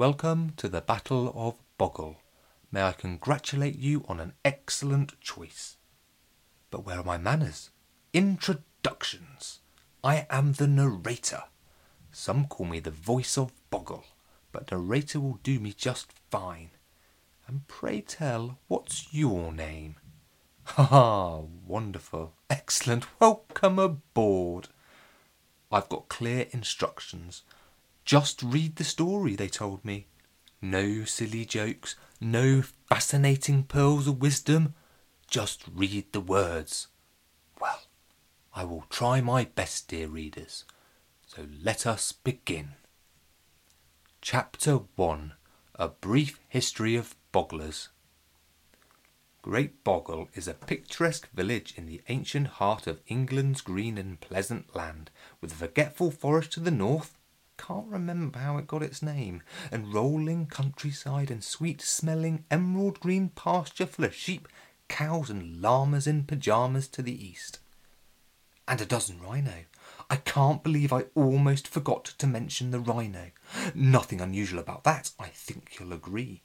Welcome to the Battle of Boggle. May I congratulate you on an excellent choice. But where are my manners? Introductions. I am the narrator. Some call me the voice of Boggle, but narrator will do me just fine. And pray tell, what's your name? Ha ha, wonderful, excellent, welcome aboard. I've got clear instructions. Just read the story, they told me. No silly jokes, no fascinating pearls of wisdom. Just read the words. Well, I will try my best, dear readers. So let us begin. Chapter 1. A Brief History of Bogglers. Great Boggle is a picturesque village in the ancient heart of England's green and pleasant land, with a forgetful forest to the north, can't remember how it got its name, and rolling countryside and sweet-smelling emerald green pasture full of sheep, cows and llamas in pyjamas to the east. And a dozen rhino. I can't believe I almost forgot to mention the rhino. Nothing unusual about that, I think you'll agree.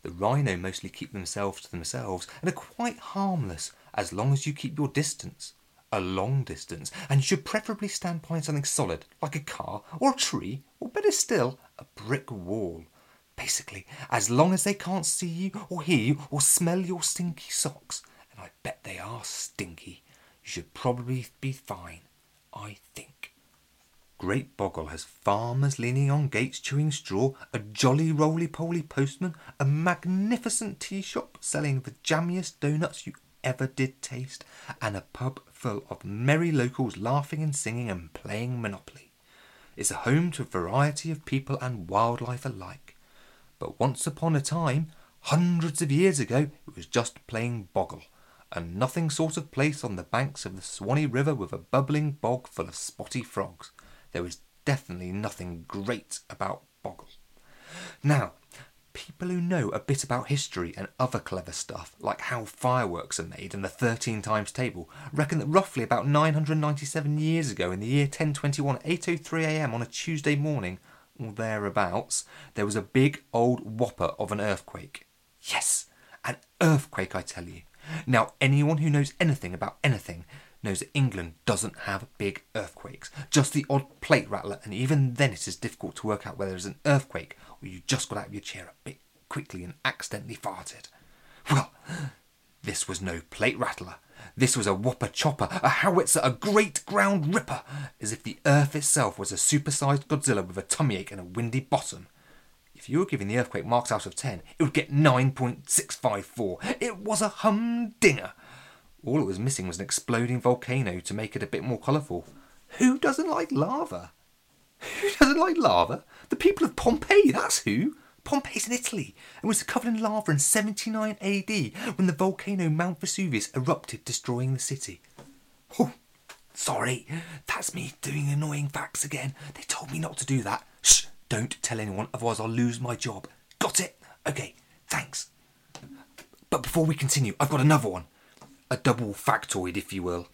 The rhino mostly keep themselves to themselves and are quite harmless as long as you keep your distance, a long distance, and you should preferably stand behind something solid like a car or a tree or better still a brick wall. Basically, as long as they can't see you or hear you or smell your stinky socks, and I bet they are stinky, you should probably be fine, I think. Great Boggle has farmers leaning on gates chewing straw, a jolly roly-poly postman, a magnificent tea shop selling the jammiest doughnuts you ever did taste, and a pub full of merry locals laughing and singing and playing Monopoly. It's a home to a variety of people and wildlife alike. But once upon a time, hundreds of years ago, it was just plain Boggle, a nothing sort of place on the banks of the Swanee River with a bubbling bog full of spotty frogs. There was definitely nothing great about Boggle. Now, people who know a bit about history and other clever stuff, like how fireworks are made and the 13 times table, reckon that roughly about 997 years ago in the year 1021, 8:03 a.m. on a Tuesday morning, or thereabouts, there was a big old whopper of an earthquake. Yes, an earthquake, I tell you. Now, anyone who knows anything about anything knows that England doesn't have big earthquakes, just the odd plate rattler, and even then it is difficult to work out whether it's an earthquake or you just got out of your chair a bit quickly and accidentally farted. Well, this was no plate rattler. This was a whopper chopper, a howitzer, a great ground ripper, as if the earth itself was a supersized Godzilla with a tummy ache and a windy bottom. If you were giving the earthquake marks out of 10, it would get 9.654. It was a humdinger. All it was missing was an exploding volcano to make it a bit more colourful. Who doesn't like lava? Who doesn't like lava? The people of Pompeii, that's who. Pompeii's in Italy and was covered in lava in 79 AD when the volcano Mount Vesuvius erupted, destroying the city. Oh, sorry, that's me doing annoying facts again. They told me not to do that. Shh, don't tell anyone, otherwise I'll lose my job. Got it? Okay, thanks. But before we continue, I've got another one. A double factoid, if you will.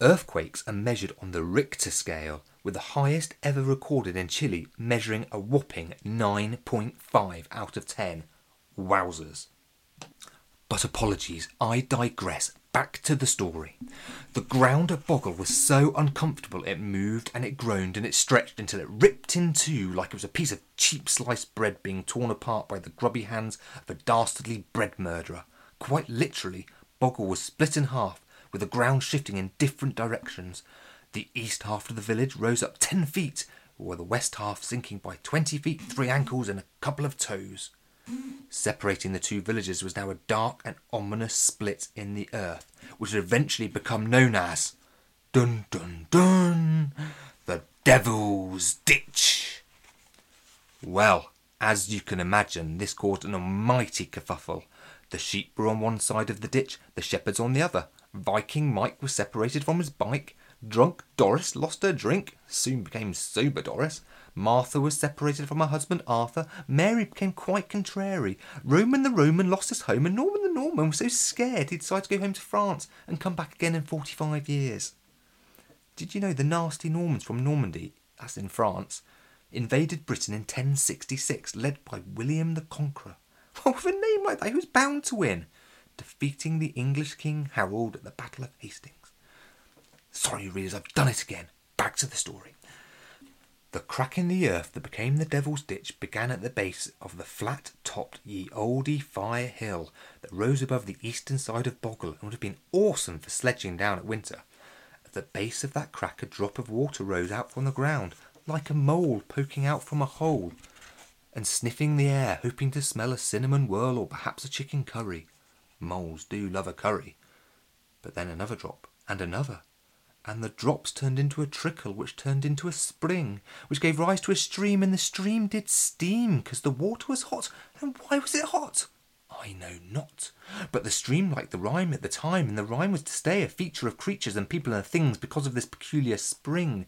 Earthquakes are measured on the Richter scale, with the highest ever recorded in Chile measuring a whopping 9.5 out of 10. Wowzers. But apologies, I digress. Back to the story. The ground at Boggle was so uncomfortable it moved and it groaned and it stretched until it ripped in two like it was a piece of cheap sliced bread being torn apart by the grubby hands of a dastardly bread murderer. Quite literally, Boggle was split in half, with the ground shifting in different directions. The east half of the village rose up 10 feet, while the west half sinking by 20 feet, 3 ankles and a couple of toes. Separating the two villages was now a dark and ominous split in the earth, which would eventually become known as, dun dun dun, the Devil's Ditch. Well, as you can imagine, this caused an almighty kerfuffle. The sheep were on one side of the ditch, the shepherds on the other. Viking Mike was separated from his bike. Drunk Doris lost her drink, soon became sober Doris. Martha was separated from her husband Arthur. Mary became quite contrary. Roman the Roman lost his home, and Norman the Norman was so scared he decided to go home to France and come back again in 45 years. Did you know the nasty Normans from Normandy, that's in France, invaded Britain in 1066, led by William the Conqueror. What with a name like that, he was bound to win, defeating the English King Harold at the Battle of Hastings. Sorry, readers, I've done it again. Back to the story. The crack in the earth that became the Devil's Ditch began at the base of the flat-topped Ye Olde Fire Hill that rose above the eastern side of Boggle and would have been awesome for sledging down at winter. At the base of that crack, a drop of water rose out from the ground, like a mole poking out from a hole, and sniffing the air, hoping to smell a cinnamon whirl or perhaps a chicken curry. Moles do love a curry. But then another drop, and another. And the drops turned into a trickle, which turned into a spring, which gave rise to a stream, and the stream did steam, because the water was hot. And why was it hot? I know not. But the stream liked the rhyme at the time, and the rhyme was to stay a feature of creatures and people and things because of this peculiar spring.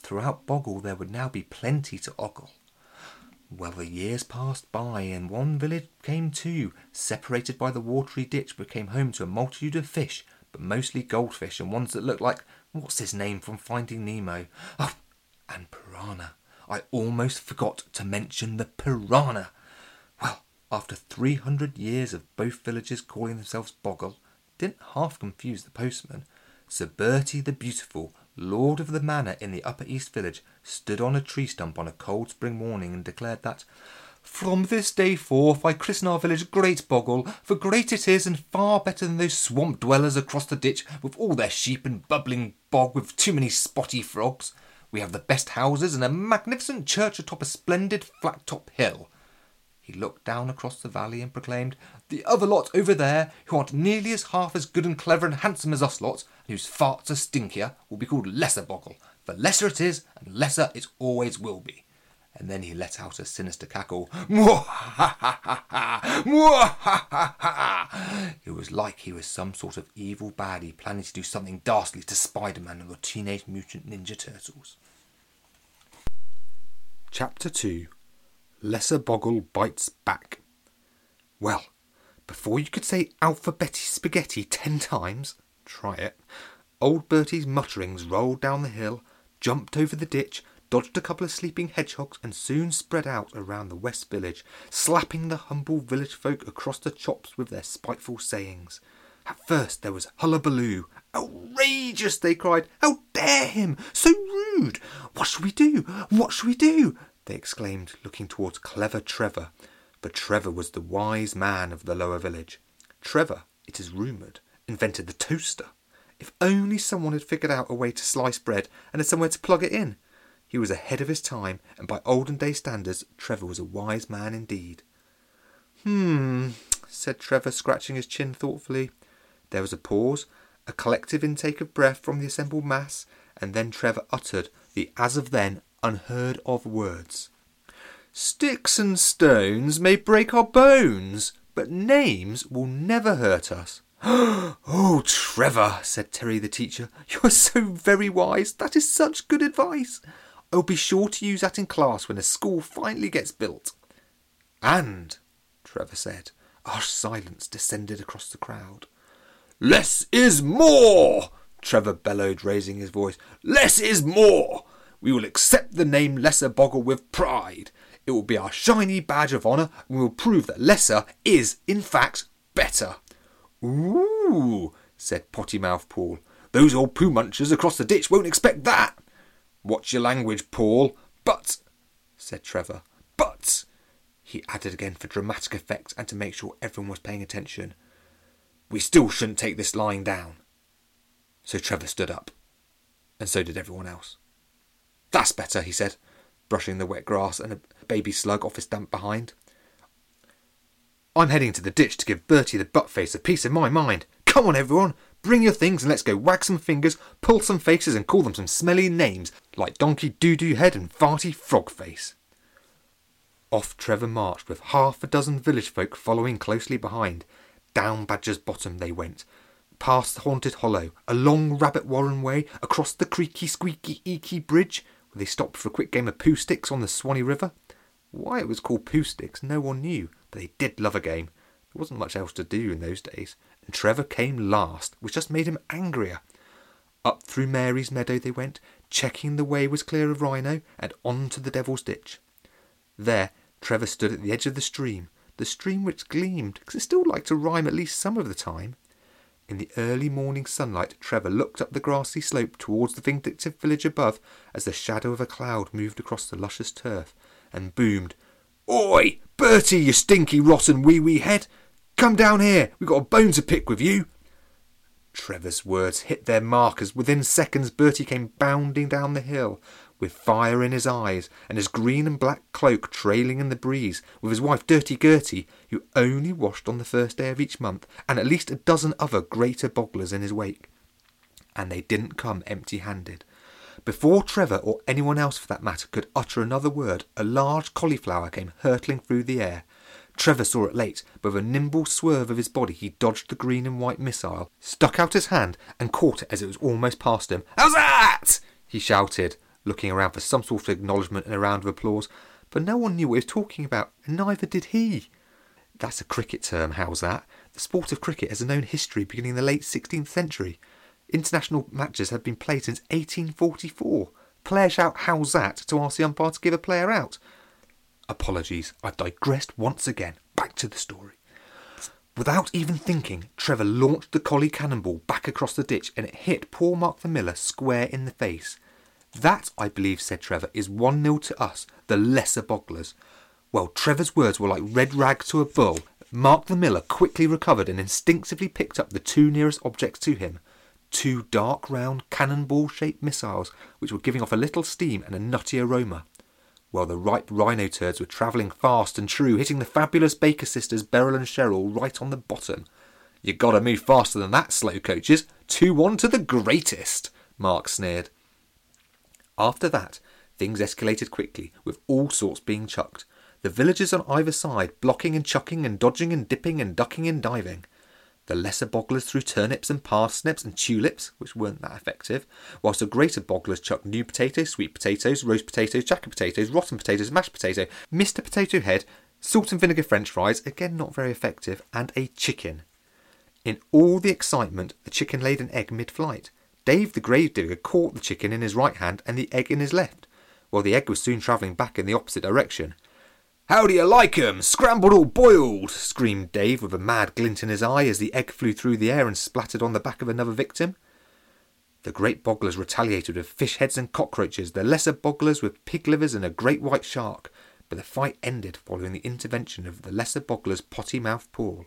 Throughout Boggle there would now be plenty to ogle. Well, the years passed by, and one village came to, separated by the watery ditch, became home to a multitude of fish, but mostly goldfish, and ones that looked like... what's his name from Finding Nemo? Oh, and piranha. I almost forgot to mention the piranha. Well, after 300 years of both villages calling themselves Boggle, didn't half confuse the postman, Sir Bertie the Beautiful, lord of the manor in the Upper East Village, stood on a tree stump on a cold spring morning and declared that, "From this day forth I christen our village Great Boggle, for great it is and far better than those swamp dwellers across the ditch with all their sheep and bubbling bog with too many spotty frogs. We have the best houses and a magnificent church atop a splendid flat-top hill." He looked down across the valley and proclaimed, "The other lot over there, who aren't nearly as half as good and clever and handsome as us lot, and whose farts are stinkier, will be called Lesser Boggle, for lesser it is and lesser it always will be." And then he let out a sinister cackle. "Mwahahaha! Mwahahaha!" It was like he was some sort of evil baddie planning to do something dastardly to Spider-Man and the Teenage Mutant Ninja Turtles. Chapter 2. Lesser Boggle Bites Back. Well, before you could say Alphabetti Spaghetti 10 times, try it, old Bertie's mutterings rolled down the hill, jumped over the ditch, dodged a couple of sleeping hedgehogs and soon spread out around the West Village, slapping the humble village folk across the chops with their spiteful sayings. At first there was hullabaloo. "Outrageous!" they cried. "How dare him! So rude! What shall we do? What shall we do?" they exclaimed, looking towards clever Trevor. But Trevor was the wise man of the lower village. Trevor, it is rumoured, invented the toaster. If only someone had figured out a way to slice bread and had somewhere to plug it in. He was ahead of his time, and by olden-day standards, Trevor was a wise man indeed. Said Trevor, scratching his chin thoughtfully. There was a pause, a collective intake of breath from the assembled mass, and then Trevor uttered the as-of-then unheard-of words. "Sticks and stones may break our bones, but names will never hurt us." "Oh, Trevor," said Terry the teacher, "you are so very wise. That is such good advice. I'll be sure to use that in class when a school finally gets built." "And," Trevor said, a harsh silence descended across the crowd. "Less is more," Trevor bellowed, raising his voice. "Less is more. We will accept the name Lesser Boggle with pride. It will be our shiny badge of honour, and we will prove that lesser is, in fact, better." "Ooh," said Potty-Mouth Paul. "Those old poo-munchers across the ditch won't expect that." "Watch your language, Paul." "But," said Trevor. "But," he added again for dramatic effect and to make sure everyone was paying attention, "we still shouldn't take this lying down." So Trevor stood up, and so did everyone else. "That's better," he said, brushing the wet grass and a baby slug off his damp behind. "I'm heading to the ditch to give Bertie the butt-face a piece of my mind. Come on, everyone, bring your things and let's go wag some fingers, pull some faces and call them some smelly names, like Donkey Doo-Doo Head and Farty Frog Face." Off Trevor marched, with 6 village folk following closely behind. Down Badger's Bottom they went, past the Haunted Hollow, along Rabbit Warren Way, across the creaky, squeaky, eaky bridge, where they stopped for a quick game of poo-sticks on the Swanee River. Why it was called poo-sticks, no one knew. They did love a game. There wasn't much else to do in those days, and Trevor came last, which just made him angrier. Up through Mary's Meadow they went, checking the way was clear of Rhino, and on to the Devil's Ditch. There, Trevor stood at the edge of the stream which gleamed, because it still liked to rhyme at least some of the time. In the early morning sunlight, Trevor looked up the grassy slope towards the vindictive village above as the shadow of a cloud moved across the luscious turf, and boomed, "Oi, Bertie, you stinky, rotten, wee-wee head! Come down here, we've got a bone to pick with you!" Trevor's words hit their mark as within seconds Bertie came bounding down the hill, with fire in his eyes and his green and black cloak trailing in the breeze, with his wife Dirty Gertie, who only washed on the first day of each month, and at least a dozen other greater bogglers in his wake. And they didn't come empty-handed. Before Trevor, or anyone else for that matter, could utter another word, a large cauliflower came hurtling through the air. Trevor saw it late, but with a nimble swerve of his body he dodged the green and white missile, stuck out his hand, and caught it as it was almost past him. "How's that?" he shouted, looking around for some sort of acknowledgement and a round of applause, but no one knew what he was talking about, and neither did he. That's a cricket term, how's that? The sport of cricket has a known history beginning in the late 16th century. International matches have been played since 1844. Players shout "how's that" to ask the umpire to give a player out. Apologies, I've digressed once again. Back to the story. Without even thinking, Trevor launched the collie cannonball back across the ditch, and it hit poor Mark the Miller square in the face. "That, I believe," said Trevor, "is 1-0 to us, the lesser bogglers." Well, Trevor's words were like red rag to a bull. Mark the Miller quickly recovered and instinctively picked up the two nearest objects to him. Two dark round cannonball-shaped missiles, which were giving off a little steam and a nutty aroma. Well, the ripe rhino turds were travelling fast and true, hitting the fabulous Baker sisters Beryl and Cheryl right on the bottom. "You gotta move faster than that, slow coaches. 2-1 to the greatest," Mark sneered. After that, things escalated quickly, with all sorts being chucked. The villagers on either side blocking and chucking and dodging and dipping and ducking and diving. The lesser bogglers threw turnips and parsnips and tulips, which weren't that effective, whilst the greater bogglers chucked new potatoes, sweet potatoes, roast potatoes, jacket potatoes, rotten potatoes, mashed potato, Mr. Potato Head, salt and vinegar french fries, again not very effective, and a chicken. In all the excitement, the chicken laid an egg mid-flight. Dave the gravedigger caught the chicken in his right hand and the egg in his left, while the egg was soon travelling back in the opposite direction. "How do you like 'em? Scrambled or boiled?" screamed Dave with a mad glint in his eye as the egg flew through the air and splattered on the back of another victim. The great bogglers retaliated with fish heads and cockroaches, the lesser bogglers with pig livers and a great white shark, but the fight ended following the intervention of the lesser bogglers Potty Mouth Paul.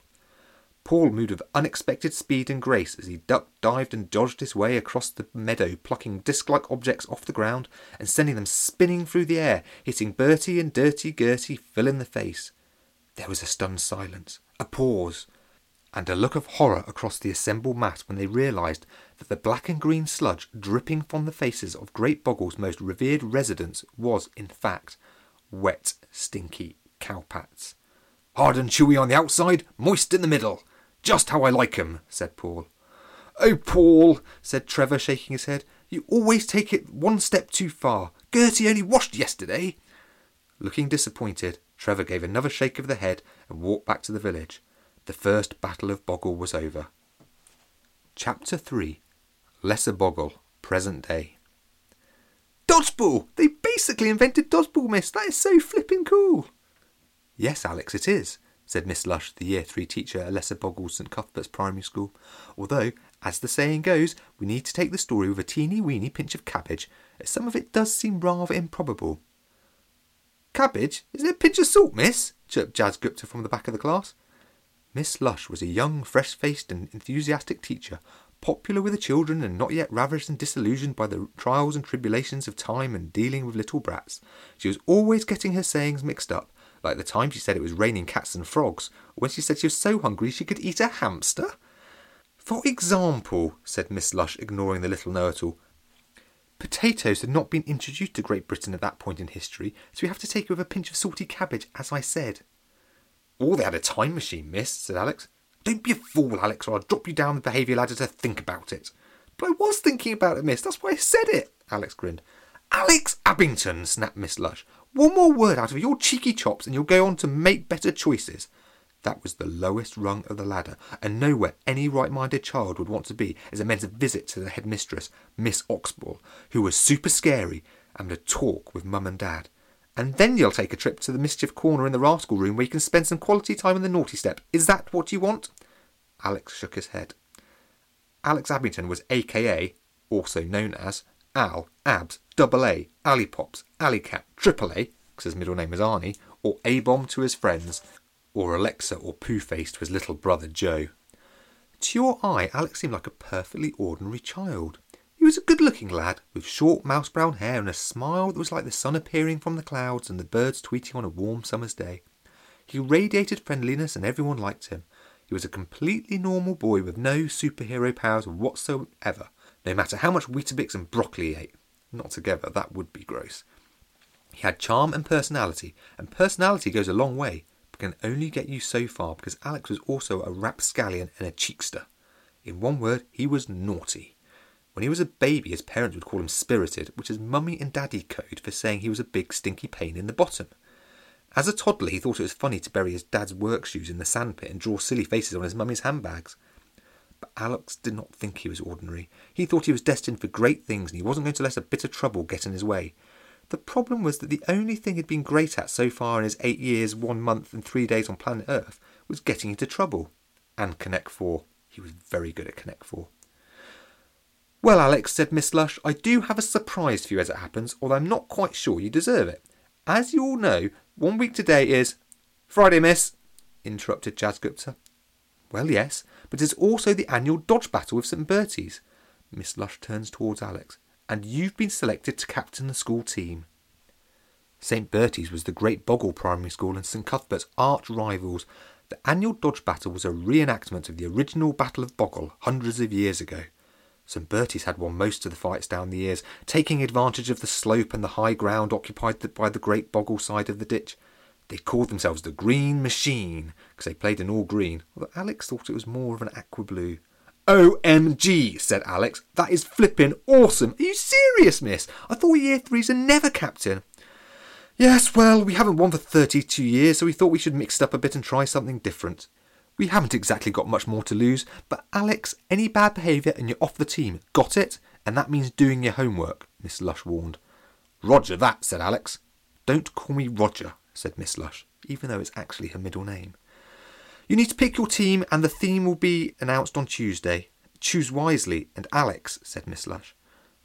Paul moved with unexpected speed and grace as he ducked, dived and dodged his way across the meadow, plucking disc-like objects off the ground and sending them spinning through the air, hitting Bertie and Dirty Gertie full in the face. There was a stunned silence, a pause, and a look of horror across the assembled mass when they realised that the black and green sludge dripping from the faces of Great Boggle's most revered residents was, in fact, wet, stinky cowpats. "Hard and chewy on the outside, moist in the middle. Just how I like 'em," said Paul. "Oh, Paul," said Trevor, shaking his head, "you always take it one step too far. Gertie only washed yesterday." Looking disappointed, Trevor gave another shake of the head and walked back to the village. The first Battle of Boggle was over. Chapter 3. Lesser Boggle, Present Day. "Dodgeball! They basically invented dodgeball, miss. That is so flippin' cool." "Yes, Alex, it is," said Miss Lush, the Year 3 teacher at Lesser Boggle, St Cuthbert's Primary School. "Although, as the saying goes, we need to take the story with a teeny-weeny pinch of cabbage, as some of it does seem rather improbable." "Cabbage? Is there a pinch of salt, miss?" chirped Jazz Gupta from the back of the class. Miss Lush was a young, fresh-faced and enthusiastic teacher, popular with the children and not yet ravished and disillusioned by the trials and tribulations of time and dealing with little brats. She was always getting her sayings mixed up, like the time she said it was raining cats and frogs, or when she said she was so hungry she could eat a hamster. "For example," said Miss Lush, ignoring the little know-it-all, "potatoes had not been introduced to Great Britain at that point in history, so we have to take it with a pinch of salty cabbage, as I said." "Or they had a time machine, miss," said Alex. "Don't be a fool, Alex, or I'll drop you down the behaviour ladder to think about it." "But I was thinking about it, miss, that's why I said it," Alex grinned. "Alex Abbington," snapped Miss Lush. "One more word out of your cheeky chops and you'll go on to make better choices." That was the lowest rung of the ladder, and nowhere any right-minded child would want to be as it meant a visit to the headmistress, Miss Oxball, who was super scary and would talk with Mum and Dad. And then you'll take a trip to the mischief corner in the rascal room where you can spend some quality time in the naughty step. Is that what you want? Alex shook his head. Alex Abbington was a.k.a., also known as, Al, Abs, Double A, Alley Pops, Alley Cat, Triple A, because his middle name was Arnie, or A-Bomb to his friends, or Alexa or Pooh-Face to his little brother Joe. To your eye, Alex seemed like a perfectly ordinary child. He was a good-looking lad, with short mouse-brown hair and a smile that was like the sun appearing from the clouds and the birds tweeting on a warm summer's day. He radiated friendliness and everyone liked him. He was a completely normal boy with no superhero powers whatsoever, no matter how much Weetabix and broccoli he ate. Not together, that would be gross. He had charm and personality goes a long way, but can only get you so far because Alex was also a rapscallion and a cheekster. In one word, he was naughty. When he was a baby, his parents would call him spirited, which is mummy and daddy code for saying he was a big stinky pain in the bottom. As a toddler, he thought it was funny to bury his dad's work shoes in the sandpit and draw silly faces on his mummy's handbags. But Alex did not think he was ordinary. He thought he was destined for great things and he wasn't going to let a bit of trouble get in his way. The problem was that the only thing he'd been great at so far in his 8 years, 1 month and 3 days on planet Earth was getting into trouble. And Connect Four. He was very good at Connect Four. "Well, Alex," said Miss Lush, "I do have a surprise for you as it happens, although I'm not quite sure you deserve it. As you all know, 1 week today is..." "Friday, miss," interrupted Jasgupta. "Well, yes, but it's also the annual Dodge Battle with St Bertie's." Miss Lush turns towards Alex. "And you've been selected to captain the school team." St Bertie's was the great Boggle Primary School and St Cuthbert's arch rivals. The annual Dodge Battle was a reenactment of the original Battle of Boggle hundreds of years ago. St Bertie's had won most of the fights down the years, taking advantage of the slope and the high ground occupied by the great Boggle side of the ditch. They called themselves the Green Machine, because they played in all green, although Alex thought it was more of an aqua blue. "OMG," said Alex, "that is flippin' awesome. Are you serious, miss? I thought year 3s are never captain." "Yes, well, we haven't won for 32 years, so we thought we should mix it up a bit and try something different. We haven't exactly got much more to lose, but Alex, any bad behaviour and you're off the team, got it? And that means doing your homework," Miss Lush warned. "Roger that," said Alex. "Don't call me Roger," said Miss Lush, even though it's actually her middle name. "You need to pick your team and the theme will be announced on Tuesday. Choose wisely, and Alex," said Miss Lush,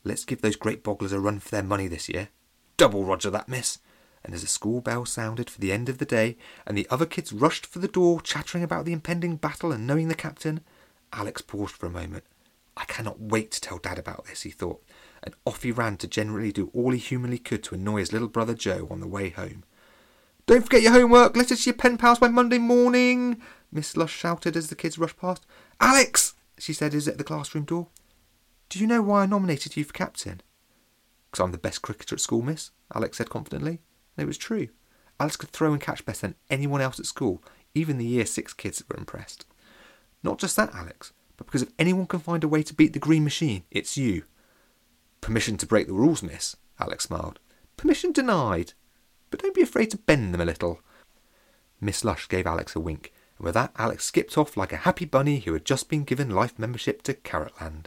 "let's give those great bogglers a run for their money this year." "Double Roger that, miss." And as the school bell sounded for the end of the day and the other kids rushed for the door chattering about the impending battle and knowing the captain, Alex paused for a moment. "I cannot wait to tell Dad about this," he thought, and off he ran to generally do all he humanly could to annoy his little brother Joe on the way home. "Don't forget your homework, letters to your pen pals by Monday morning," Miss Lush shouted as the kids rushed past. "Alex," she said as at the classroom door, "do you know why I nominated you for captain?" "Because I'm the best cricketer at school, miss," Alex said confidently. And it was true. Alex could throw and catch better than anyone else at school. Even the year 6 kids were impressed. "Not just that, Alex, but because if anyone can find a way to beat the Green Machine, it's you." "Permission to break the rules, miss," Alex smiled. "Permission denied. But don't be afraid to bend them a little." Miss Lush gave Alex a wink, and with that Alex skipped off like a happy bunny who had just been given life membership to Carrotland.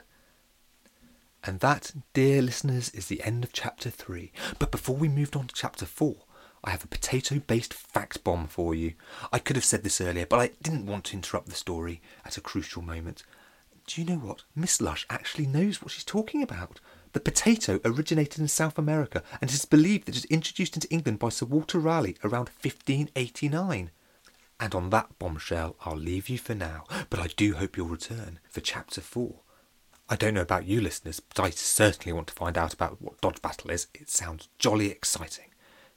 And that, dear listeners, is the end of Chapter 3. But before we moved on to Chapter 4, I have a potato-based fact bomb for you. I could have said this earlier, but I didn't want to interrupt the story at a crucial moment. Do you know what? Miss Lush actually knows what she's talking about. The potato originated in South America and is believed that it was introduced into England by Sir Walter Raleigh around 1589. And on that bombshell, I'll leave you for now, but I do hope you'll return for Chapter 4. I don't know about you listeners, but I certainly want to find out about what Dodge Battle is. It sounds jolly exciting.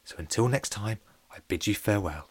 So until next time, I bid you farewell.